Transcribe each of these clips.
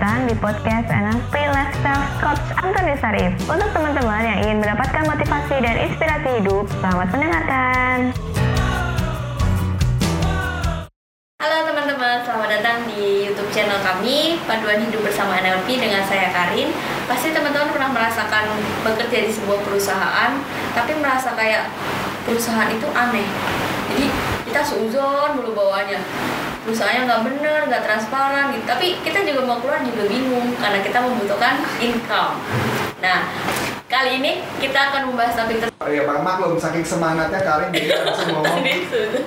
kesehatan di podcast NLP Lifestyle Coach Antoni Syarif. Untuk teman-teman yang ingin mendapatkan motivasi dan inspirasi hidup, selamat mendengarkan. Halo teman-teman, selamat datang di YouTube channel kami, Panduan Hidup bersama NLP dengan saya Karin. Pasti teman-teman pernah merasakan bekerja di sebuah perusahaan, tapi merasa kayak perusahaan itu aneh. Jadi kita seuzon dulu bawaannya, perusahaannya nggak bener, nggak transparan gitu. Tapi kita juga mau keluar juga bingung karena kita membutuhkan income. Nah, kali ini kita akan membahas topik tersebut. Ya Pak, maklum, saking semangatnya Karin jadi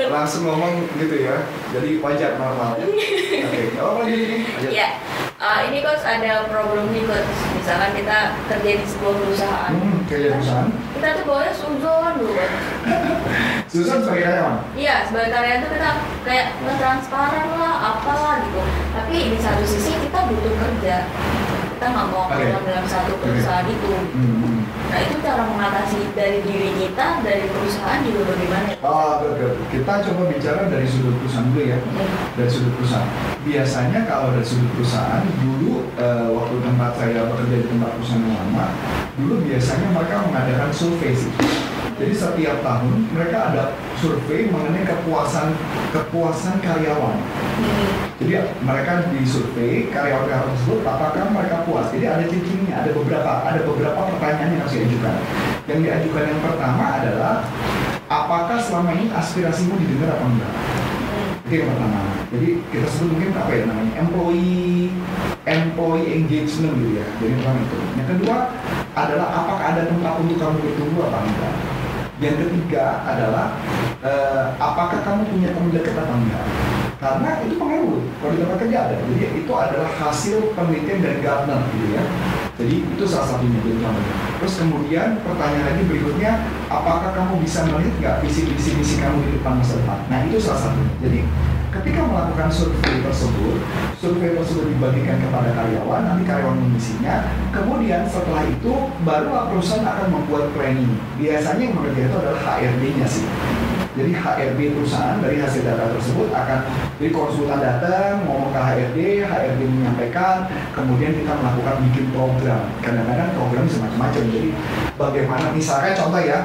langsung ngomong gitu ya. Jadi wajar, normal. Oke, apa lagi ini? Ya, ini Coach ada problem nih Coach. Misalkan kita kerja di sebuah perusahaan. Kerja perusahaan? Kita tuh bawahnya suzon dulu Coach. Susan sebagai karyawan? Iya, sebagai karyawan itu kita kayak nggak transparan lah, apalah gitu. Tapi di satu sisi kita butuh kerja, kita nggak mau kerja dalam satu perusahaan itu. Nah itu cara mengatasi dari diri kita, dari perusahaan juga bagaimana? Kita coba bicara dari sudut perusahaan dulu ya. Dari sudut perusahaan. Biasanya kalau dari sudut perusahaan dulu waktu tempat saya bekerja di tempat perusahaan lama, dulu biasanya mereka mengadakan survei sih. Jadi setiap tahun mereka ada survei mengenai kepuasan karyawan. Jadi mereka disurvei karyawan-karyawan tersebut apakah mereka puas. Jadi ada titiknya, ada beberapa pertanyaan yang harus diajukan. Yang diajukan yang pertama adalah apakah selama ini aspirasimu didengar apa enggak? Itu yang pertama. Jadi kita sebut mungkin apa ya namanya? Employee engagement gitu ya. Jadi pertama itu. Yang kedua adalah apakah ada tempat untuk kamu bertumbuh apa enggak? Yang ketiga adalah apakah kamu punya teman dekat atau enggak? Karena itu pengaruh kalau di tempat kerja ada. Jadi itu adalah hasil penelitian dari Gallup gitu ya. Jadi itu salah satunya contohnya. Terus kemudian pertanyaan lagi berikutnya, apakah kamu bisa melihat nggak visi-visi kamu di depan masa depan? Nah itu salah satunya. Jadi ketika melakukan survei tersebut dibagikan kepada karyawan, nanti karyawan mengisinya. Kemudian setelah itu, barulah perusahaan akan membuat planning. Biasanya yang mengerjakan itu adalah HRD-nya sih. Jadi HRD perusahaan dari hasil data tersebut akan, jadi konsultan datang, ngomong ke HRD menyampaikan, kemudian kita melakukan bikin program. Kadang-kadang program semacam-macam. Jadi bagaimana, misalnya contoh ya,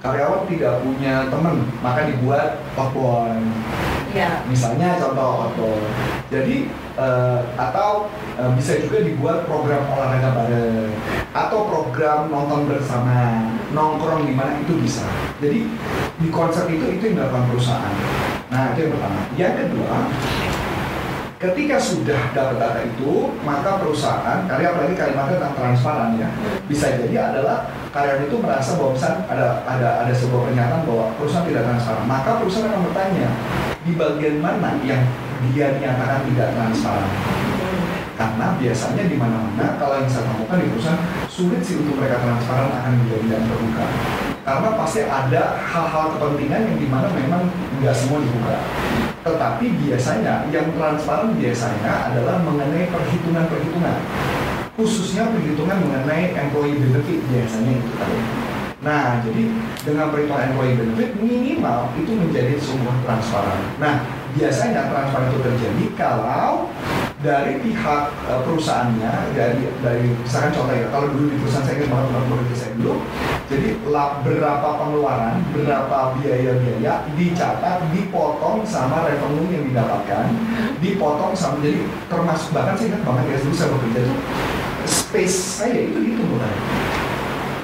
karyawan tidak punya teman, maka dibuat outbound. Ya. Misalnya contoh outbound. Jadi atau bisa juga dibuat program olahraga bareng atau program nonton bersama, nongkrong di mana itu bisa. Jadi di konsep itu yang dilakukan perusahaan. Nah, itu yang pertama. Yang kedua, ketika sudah dapat data itu, maka perusahaan, karya apalagi kalimatnya tentang transparan ya, bisa jadi adalah karyawan itu merasa bahwa misalnya ada sebuah pernyataan bahwa perusahaan tidak transparan, maka perusahaan akan bertanya di bagian mana yang dia nyatakan tidak transparan. Karena biasanya di mana-mana kalau yang saya temukan di perusahaan sulit sih untuk mereka transparan akan menjadi yang terbuka. Karena pasti ada hal-hal kepentingan yang dimana memang nggak semua dibuka. Tetapi biasanya, yang transparan biasanya adalah mengenai perhitungan-perhitungan. Khususnya perhitungan mengenai employee benefit biasanya itu. Nah, jadi dengan perhitungan employee benefit minimal itu menjadi sumber transparan. Nah, biasanya transparan itu terjadi kalau dari pihak perusahaannya, dari misalkan contoh ya, kalau dulu di perusahaan saya ingin melakukan saya dulu, jadi berapa pengeluaran, berapa biaya dicatat, dipotong sama revenue yang didapatkan, dipotong sama, jadi termasuk bahkan saya ingat banget ya dulu saya bekerja itu space saya itu dihitung.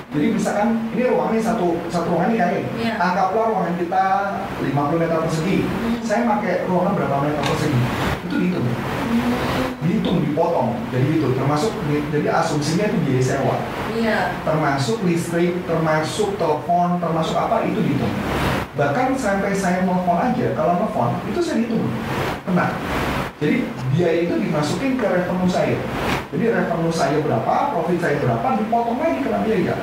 Jadi misalkan ini ruangannya satu ruangan ini kayak ini. Anggaplah ruangan kita 50 meter persegi. Saya pakai ruangan berapa meter persegi? Itu dihitung, dipotong. Jadi itu termasuk, jadi asumsinya itu biaya sewa. Termasuk listrik, termasuk telepon, termasuk apa itu dihitung. Bahkan sampai saya nelfon aja, kalau nelfon itu saya dihitung. Benar. Jadi biaya itu dimasukin ke revenue saya. Jadi revenue saya berapa, profit saya berapa, dipotong lagi kena biaya.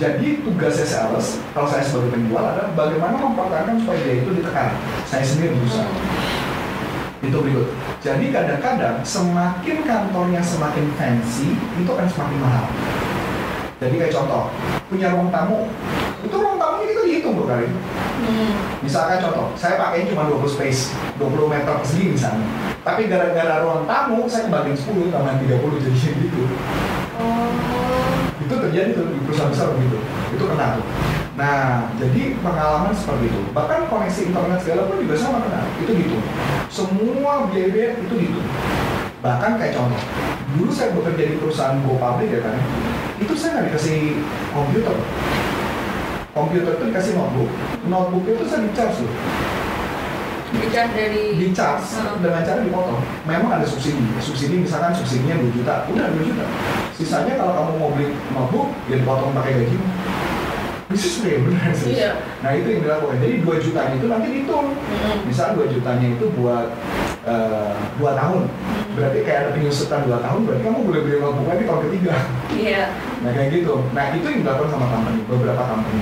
Jadi tugasnya sales, kalau saya sebagai penjual adalah bagaimana mempertahankan supaya biaya itu ditekan. Saya sendiri berusaha. Itu berikut. Jadi kadang-kadang semakin kantornya semakin fancy, itu akan semakin mahal. Jadi kayak contoh, punya ruang tamu, itu ruang tamunya itu hitung loh kali ini. Misalkan contoh, saya pakai cuma 20 space, 20 meter persegi misalnya. Tapi gara-gara ruang tamu, saya kembaliin 10, tambahan 30, jadi gitu. Itu terjadi di perusahaan besar begitu, itu kena tuh. Nah, jadi pengalaman seperti itu. Bahkan koneksi internet segala pun juga sama kena, itu gitu. Semua biaya itu gitu. Bahkan kayak contoh, dulu saya bekerja di perusahaan go public ya kan, itu saya nggak dikasih komputer. Komputer itu dikasih notebook, notebook itu saya di-charge loh. Di-charge dari? Di-charge dengan cara dipotong. Memang ada subsidi, misalkan subsidinya 2 juta, udah 2 juta. Sisanya kalau kamu mau beli notebook, ya dipotong pakai gaji. Itu sebenarnya benar sih. Iya. Nah itu yang dilakukan, jadi 2 jutanya itu nanti dihitung. Misalnya 2 jutanya itu buat 2 tahun. Berarti kayak ada penyusutan 2 tahun, berarti kamu boleh beli notebook lagi tahun ketiga. Iya. Nah kayak gitu. Nah itu yang dilakukan sama company, beberapa company.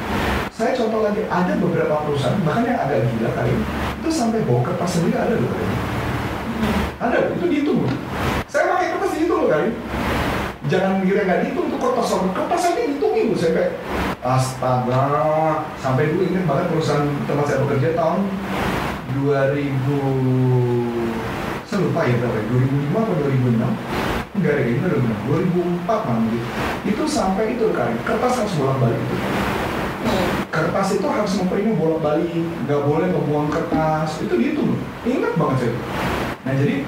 Saya contoh lagi, ada beberapa perusahaan, bahkan yang agak gila kali ini, itu sampai bawa kertas sendiri ada loh kali ini. Ada loh, itu dihitung. Saya pakai kertas dihitung loh kali ini. Jangan kira nggak dihitung, itu kertas sama kertas saya dihitungin loh sampai. Astaga, sampai dulu ini bahkan perusahaan tempat saya bekerja tahun 2000, saya lupa ya berapa ya, 2005 atau 2006. Enggak ada gitu, 2004 malah gitu. Itu sampai itu kan, kertas harus bolak-balik itu. Kertas itu harus memperinnya bolak-balik, nggak boleh ngebuang kertas, itu gitu. Ingat banget saya. Nah jadi,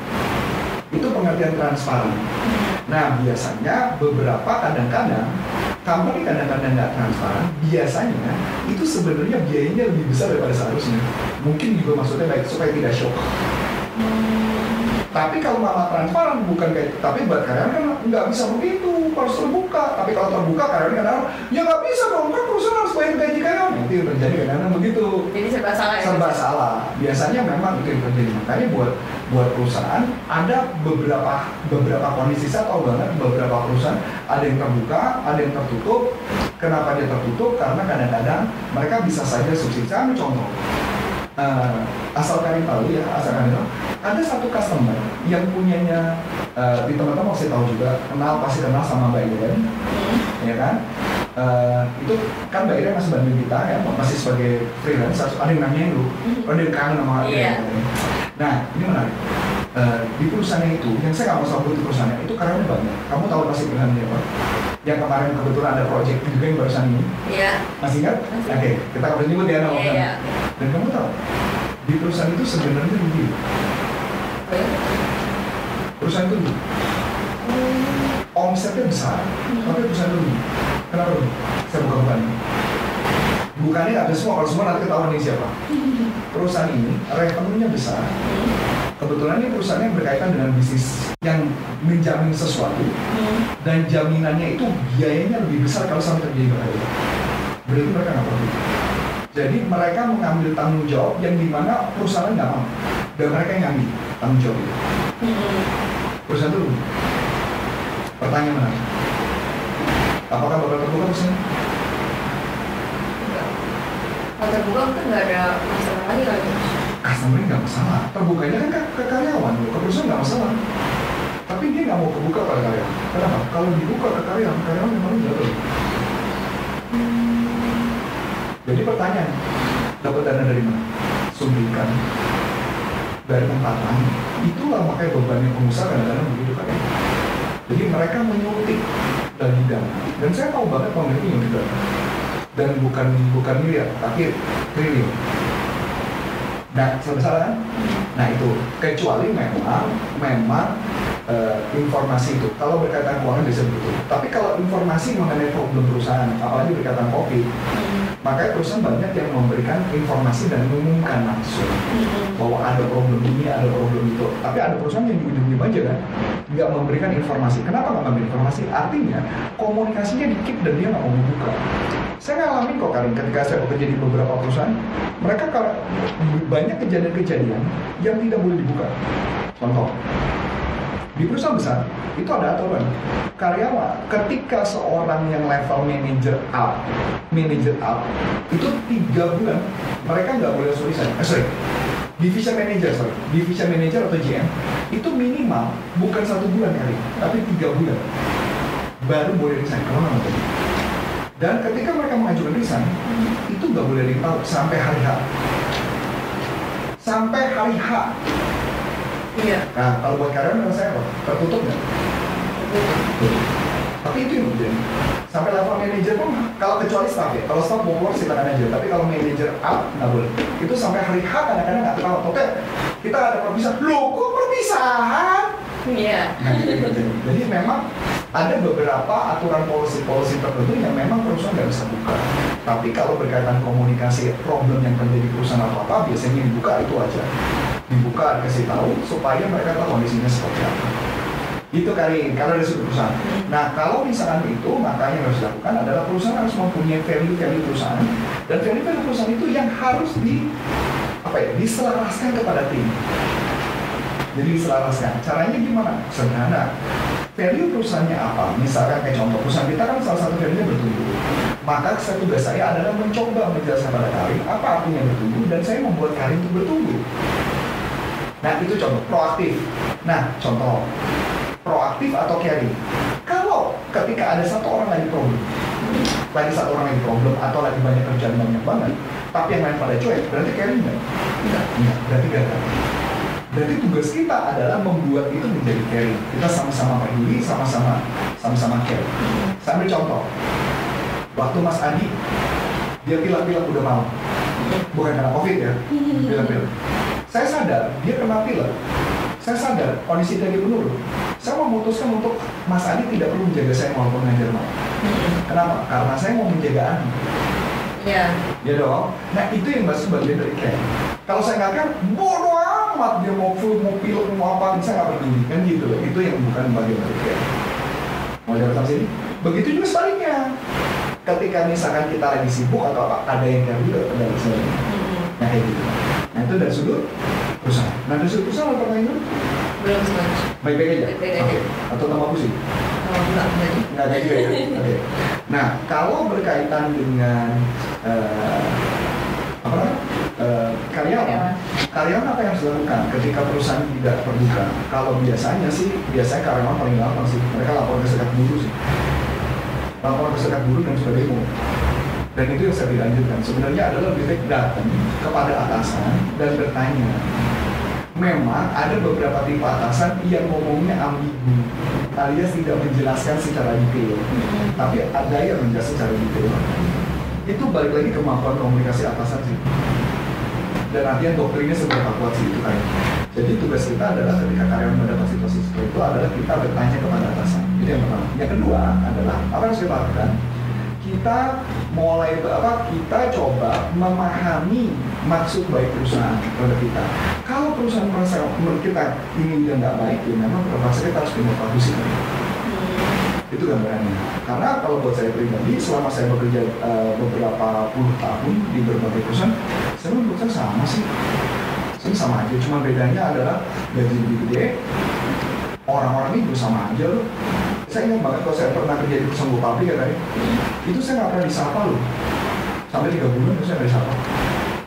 itu pengertian transparan. Nah biasanya beberapa kadang-kadang, company kadang-kadang nggak transparan, biasanya itu sebenarnya biayanya lebih besar daripada seharusnya. Mungkin juga maksudnya baik, supaya tidak shock. Tapi kalau malah transparan bukan kayak itu, tapi buat karyawan kan nggak bisa begitu, harus terbuka. Tapi kalau terbuka karyawan kadang ya nggak bisa dong, kan perusahaan harus bayar gaji karyawan. Nanti yang terjadi kadang-kadang begitu. Jadi serba salah ya? Serba salah. Biasanya memang itu yang terjadi. Makanya buat perusahaan ada beberapa kondisi. Saya tahu banget beberapa perusahaan ada yang terbuka, ada yang tertutup. Kenapa dia tertutup? Karena kadang-kadang mereka bisa saja subsidi. Saya ambil contoh. Asal kalian tahu ya, ada satu customer yang punyanya di teman-teman pasti tahu juga, pasti kenal sama Mbak Iren, ya kan? Itu kan Mbak Iren masih bantu kita ya, masih sebagai freelance, ada yang nanyain dulu, ada yang kangen sama Mbak Iren. Nah, ini menarik. Di perusahaan itu, yang saya nggak mau sebut di perusahaan itu karena banyak. Kamu tahu pasti perusahaannya apa? Yang kemarin kebetulan ada project juga yang barusan ini. Iya. Masih ingat? Oke, kita kemarin nyebut ya nama. Iya. Dan kamu tahu, di perusahaan itu sebenarnya rugi. Perusahaan itu rugi. Omsetnya besar, tapi perusahaan itu rugi. Kenapa rugi? Saya buka-bukanya. Bukannya nggak ada semua, kalau semua nanti ketahuan ini siapa. Perusahaan ini, revenue-nya besar. Kebetulan ini perusahaannya berkaitan dengan bisnis yang menjamin sesuatu, dan jaminannya itu biayanya lebih besar kalau sampai terjadi bahaya. Berarti mereka nggak perlu. Jadi mereka mengambil tanggung jawab yang dimana perusahaan nggak mau, dan mereka yang ngambil tanggung jawab itu. Perusahaan itu rugi. Pertanyaan menarik. Apakah bakal terbuka perusahaan? Kalau terbuka kan nggak ada masalah lagi kan? Customer nggak masalah, terbukanya kan ke karyawan, ke perusahaan nggak masalah. Tapi dia nggak mau kebuka pada karyawan. Kenapa? Kalau dibuka ke karyawan, memang jatuh. Jadi pertanyaan, dapat dana dari mana? Suntikan dari tempatan. Itulah makanya bebannya pengusaha kadang-kadang begitu kaya. Jadi mereka menyuntik dari dana. Dan saya tahu banget pemiliknya yang dana. Dan bukan miliar, tapi triliun. Nah, salah-salah kan? Nah itu, kecuali memang informasi itu, kalau berkaitan keuangan bisa begitu. Tapi kalau informasi mengenai problem perusahaan, apalagi berkaitan kopi, makanya perusahaan banyak yang memberikan informasi dan mengumumkan langsung bahwa ada problem ini, ada problem itu. Tapi ada perusahaan yang diam-diam aja kan, nggak memberikan informasi. Kenapa nggak memberikan informasi? Artinya komunikasinya di-keep dan dia nggak mau buka. Saya ngalamin kok Karin, ketika saya bekerja di beberapa perusahaan, mereka banyak kejadian-kejadian yang tidak boleh dibuka. Contoh, di perusahaan besar, itu ada aturan. Karyawan, ketika seorang yang level manager up, itu 3 bulan, mereka nggak boleh division manager atau GM, itu minimal bukan 1 bulan kali, tapi 3 bulan. Baru boleh resign, kalau nggak Dan ketika mereka mengajukan lisan, itu nggak boleh ditaruh sampai hari H. Sampai hari H. Iya. Nah, kalau buat karyawan menurut saya, tertutup nggak? Tertutup. Tapi itu yang terjadi. Sampai level manajer pun, kalau kecuali staff ya. Kalau staff mau keluar silakan aja. Tapi kalau manajer up, nggak boleh. Itu sampai hari H kadang-kadang nggak terlalu. Oke, kita ada perpisahan. Loh, kok perpisahan? Iya. Nah, jadi memang ada beberapa aturan polisi-polisi tertentu yang memang perusahaan nggak bisa buka. Tapi kalau berkaitan komunikasi problem yang terjadi perusahaan apa-apa, biasanya dibuka itu aja. Dibuka, dikasih tahu supaya mereka tahu kondisinya seperti apa. Itu Karin, karena ada sudut perusahaan. Nah, kalau misalkan itu, maka yang harus dilakukan adalah perusahaan harus mempunyai value-value perusahaan. Dan value-value perusahaan itu yang harus diselaraskan kepada tim. Jadi diselaraskan. Caranya gimana? Sederhana. Value perusahaannya apa? Misalkan kayak contoh perusahaan kita kan salah satu value-nya bertumbuh. Maka tugas saya adalah mencoba menjelaskan pada Karin apa artinya bertumbuh dan saya membuat Karin itu bertumbuh. Nah itu contoh proaktif. Nah contoh proaktif atau caring. Kalau ketika ada satu orang lagi problem atau lagi banyak kerjaan banget, tapi yang lain pada cuek, berarti caring nggak? Enggak, berarti gagal. Berarti tugas kita adalah membuat itu menjadi caring. Kita sama-sama peduli, sama-sama care. Sambil contoh, waktu Mas Adi, dia pilek-pilek udah mau. Bukan karena COVID ya, pilek-pilek. Saya sadar, dia kena pilek. Saya sadar, kondisi dia menurun. Saya memutuskan untuk Mas Adi tidak perlu menjaga saya walaupun ngajar mau. Kenapa? Karena saya mau menjaga Adi. Iya. Ya dong. Nah itu yang masuk bagian dari care. Kalau saya nggak care, bodoh amat dia mau flu, mau pilek, mau apa, saya nggak peduli kan gitu loh. Itu yang bukan bagian dari care. Mau jalan sampai sini? Begitu juga sebaliknya. Ketika misalkan kita lagi sibuk atau apa, ada yang care juga pada misalnya. Nah kayak gitu. Nah itu dari sudut perusahaan. Nah dari sudut perusahaan apa itu? Belum semuanya. Baik-baik aja. Baik-baik aja. Okay. Atau tambah pusing? Nggak kayak gitu ya. Okay. Nah kalau berkaitan dengan karyawan apa yang harus dilakukan ketika perusahaan tidak terbuka? Kalau biasanya karyawan paling gampang sih, mereka lapor ke sekat guru sih, dan sudah demo. Dan itu yang saya dilanjutkan sebenarnya adalah lebih baik datang kepada atasan dan bertanya. Memang ada beberapa tipe atasan yang ngomongnya ambigu, alias tidak menjelaskan secara detail, tapi ada yang menjelaskan secara detail. Itu balik lagi kemampuan komunikasi atasan sih, dan artinya doktrinnya seberapa kuat sih itu kan. Jadi tugas kita adalah ketika karyawan mendapat situasi seperti itu adalah kita bertanya kepada atasan. Itu yang pertama. Yang kedua adalah apa yang harus kita lakukan? Kita mulai kita coba memahami maksud baik perusahaan terhadap kita. Kalau perusahaan menurut kita ingin dia nggak baik, ya memang perusahaan kita harus diperbaiki. Itu gambarannya. Karena kalau buat saya pribadi, selama saya bekerja beberapa puluh tahun di berbagai perusahaan, saya menurut saya sama sih. Saya sama aja, cuma bedanya adalah gaji lebih gede, orang-orang itu sama aja loh. Saya ingat banget kalau saya pernah kerja di perusahaan pabrik ya tadi, itu saya nggak pernah disapa loh. Sampai 3 bulan itu saya nggak disapa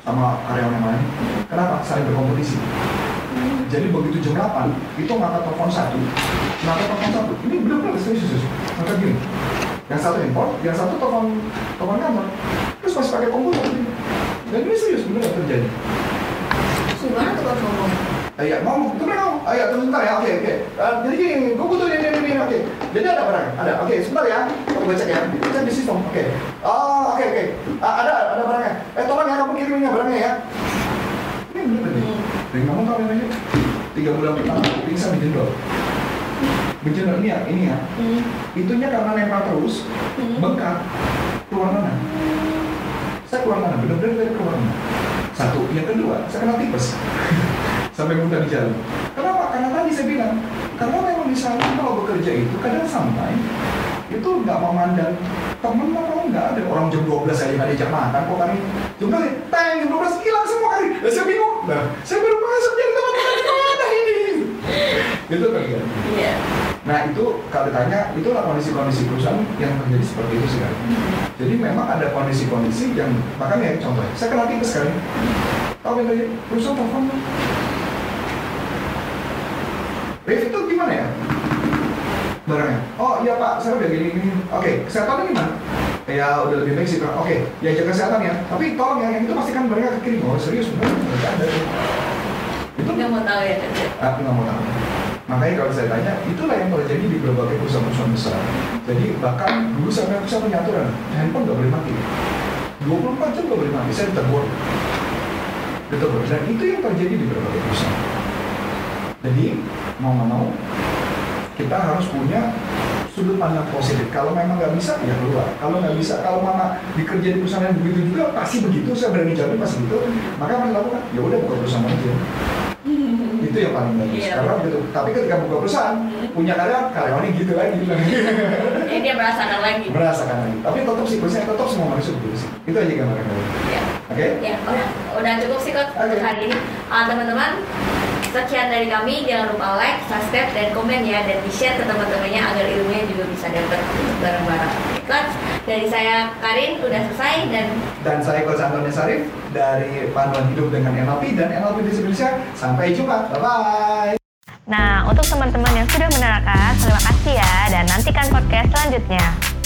sama karyawan yang lain. Kenapa? Saling berkompetisi. Jadi begitu jam 8, itu ngangkat telepon satu. Ini benar-benar serius. Maka gini, yang satu import, yang satu telepon kantor. Terus masih pakai komputer. Dan ini serius, benar terjadi. Sebenarnya tempat ngomong. Iya, mau, itu mereka ngomong. Iya, tunggu sebentar ya, oke. Jadi gini, gue butuh ini, oke. Jadi ada barang, ada, oke, sebentar ya. Gue cek ya, cek di sistem, oke. Oh, oke. Ada barangnya. Tolong ya, kamu kirimin barangnya ya. Ini benar-benar. Dan kamu tahu yang aja, 3 bulan pertama pingsan menjendol ini ya itunya karena nempel terus bengkak, keluar mana? Saya keluar mana? Bener-bener keluar mana? Satu, yang kedua, saya kena tipes sampai mudah di jalan. Kenapa? Karena tadi saya bilang karena memang misalnya kalau bekerja itu kadang sampai itu nggak memandang temen kalau nggak ada orang jam 12 saya nggak diajak makan kok kami jumlah teng jam 12 hilang semua kali. Saya bingung, nah saya baru masuk jam teman-teman ini itu terjadi. Iya. Nah itu kalau ditanya itulah kondisi-kondisi perusahaan yang terjadi seperti itu sih kan. Jadi memang ada kondisi-kondisi yang makanya contohnya saya kena tipes sekali. Tahu nggak tadi perusahaan telepon Rif itu gimana ya? Barangnya. Oh iya Pak, saya udah gini. Oke, saya tahu ini mana? ya udah lebih baik sih. Oke, ya jaga kesehatan ya. Tapi tolong ya, yang itu pastikan mereka ke kiri. Oh serius, bener, mereka ada. Itu nggak mau tahu ya kerja. Aku nggak mau tahu. Makanya kalau saya tanya, itulah yang terjadi di berbagai perusahaan-perusahaan besar. Jadi bahkan dulu sampai aku punya aturan, handphone nggak boleh mati. 24 jam nggak boleh mati. Saya ditegur. Ditegur. Dan itu yang terjadi di berbagai perusahaan. Jadi mau nggak mau, kita harus punya sudut pandang positif. Kalau memang nggak bisa, ya keluar. Kalau nggak bisa, kalau mana dikerja di perusahaan yang begitu juga pasti begitu, saya berani jamin pasti begitu. Maka apa yang dilakukan? Ya udah buka perusahaan aja. Itu yang paling bagus. Iya, karena begitu. Tapi ketika buka perusahaan, punya karyawannya gitu lagi. Ya, dia merasakan lagi. Merasakan lagi. Tapi tetap sih, tetap semua manusia begitu sih. Itu aja gambarannya. Iya. Oke? Ya, udah cukup sih Coach untuk hari ini. Teman-teman, sekian dari kami, jangan lupa like, subscribe, dan komen ya, dan di-share ke teman-temannya agar ilmunya juga bisa dapat bareng-bareng. Coach, dari saya Karin, udah selesai, dan saya Coach Antoni Syarif dari Panduan Hidup dengan NLP dan NLP di Indonesia. Sampai jumpa, bye-bye. Nah, untuk teman-teman yang sudah menerangkan, terima kasih ya, dan nantikan podcast selanjutnya.